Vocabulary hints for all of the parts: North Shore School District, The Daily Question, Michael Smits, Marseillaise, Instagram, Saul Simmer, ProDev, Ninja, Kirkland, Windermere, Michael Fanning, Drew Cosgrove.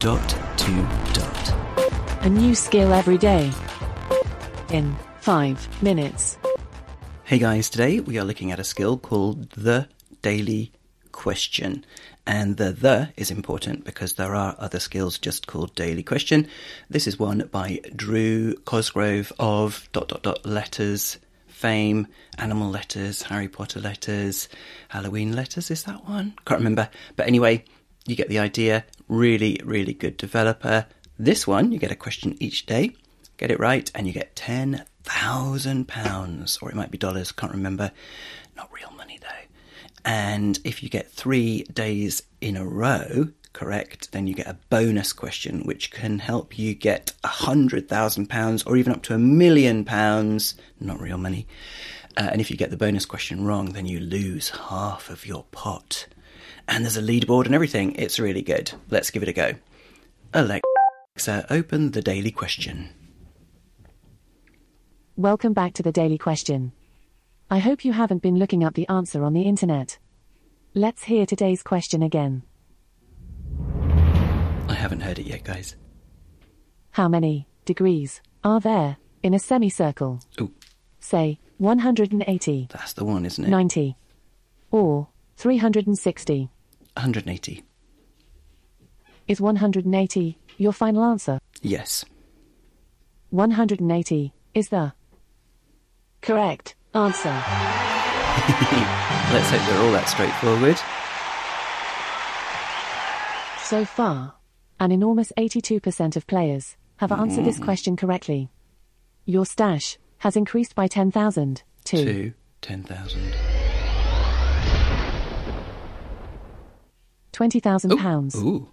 Dot to dot. A new skill every day in 5 minutes. Hey guys, today we are looking at a skill called the Daily Question. And the is important because there are other skills just called Daily Question. This is one by Drew Cosgrove of ... letters fame, animal letters, Harry Potter letters, Halloween letters, is that one? Can't remember. But anyway, you get the idea. Really, really good developer. This one, you get a question each day, get it right, and you get £10,000, or it might be dollars, can't remember. Not real money though. And if you get 3 days in a row correct, then you get a bonus question, which can help you get £100,000 or even up to £1 million, not real money. And if you get the bonus question wrong, then you lose half of your pot. And there's a leaderboard and everything. It's really good. Let's give it a go. Alexa, open the Daily Question. Welcome back to the Daily Question. I hope you haven't been looking up the answer on the internet. Let's hear today's question again. I haven't heard it yet, guys. How many degrees are there in a semicircle? Ooh. Say 180. That's the one, isn't it? 90. Or 360. 180. Is 180 your final answer? Yes. 180 is the correct answer. Let's hope they're all that straightforward. So far, an enormous 82% of players have answered this question correctly. Your stash has increased by 10,000 to 10,000. £20,000. Ooh.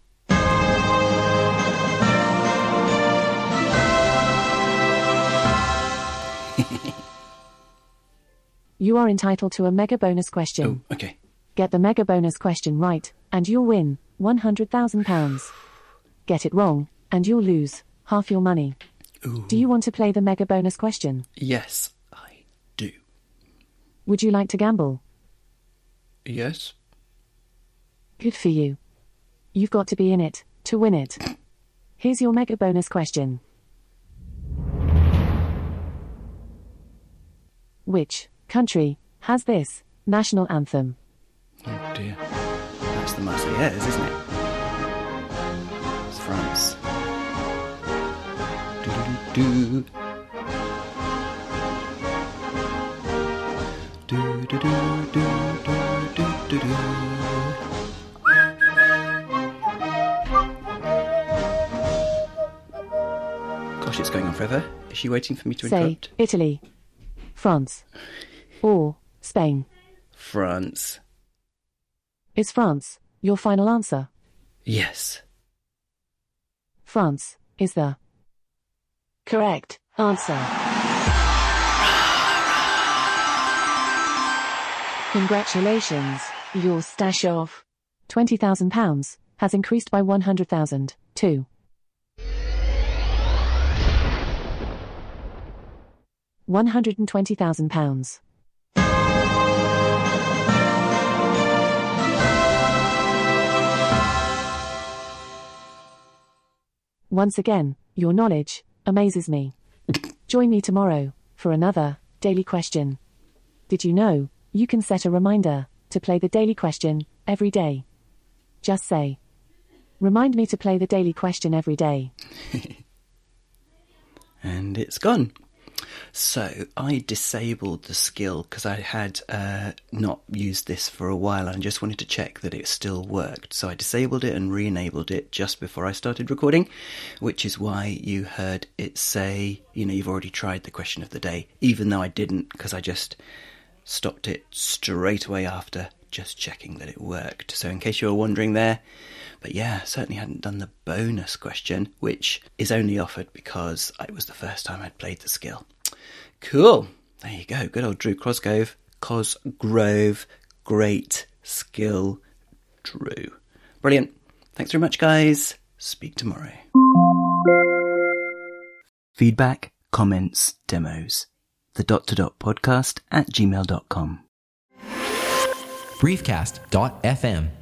You are entitled to a mega bonus question. Oh, okay. Get the mega bonus question right, and you'll win £100,000. Get it wrong, and you'll lose half your money. Ooh. Do you want to play the mega bonus question? Yes, I do. Would you like to gamble? Yes. Good for you. You've got to be in it to win it. Here's your mega bonus question. Which country has this national anthem? Oh dear. That's the Marseillaise, isn't it? France. Do do do do do do do do do. Gosh, it's going on forever. Is she waiting for me to interrupt? Say Italy, France, or Spain. France. Is France your final answer? Yes. France is the correct answer. Congratulations, your stash of £20,000 has increased by 100,000 to £120,000. Once again, your knowledge amazes me. Join me tomorrow for another Daily Question. Did you know you can set a reminder to play the Daily Question every day? Just say, "Remind me to play the Daily Question every day." And it's gone. So I disabled the skill because I had not used this for a while and just wanted to check that it still worked. So I disabled it and re-enabled it just before I started recording, which is why you heard it say, you know, you've already tried the question of the day, even though I didn't, because I just stopped it straight away after just checking that it worked. So in case you were wondering there, but yeah, certainly hadn't done the bonus question, which is only offered because it was the first time I'd played the skill. Cool. There you go. Good old Drew Cosgrove. Great skill, Drew. Brilliant. Thanks very much, guys. Speak tomorrow. Feedback, comments, demos. thedottodotpodcast@gmail.com. briefcast.fm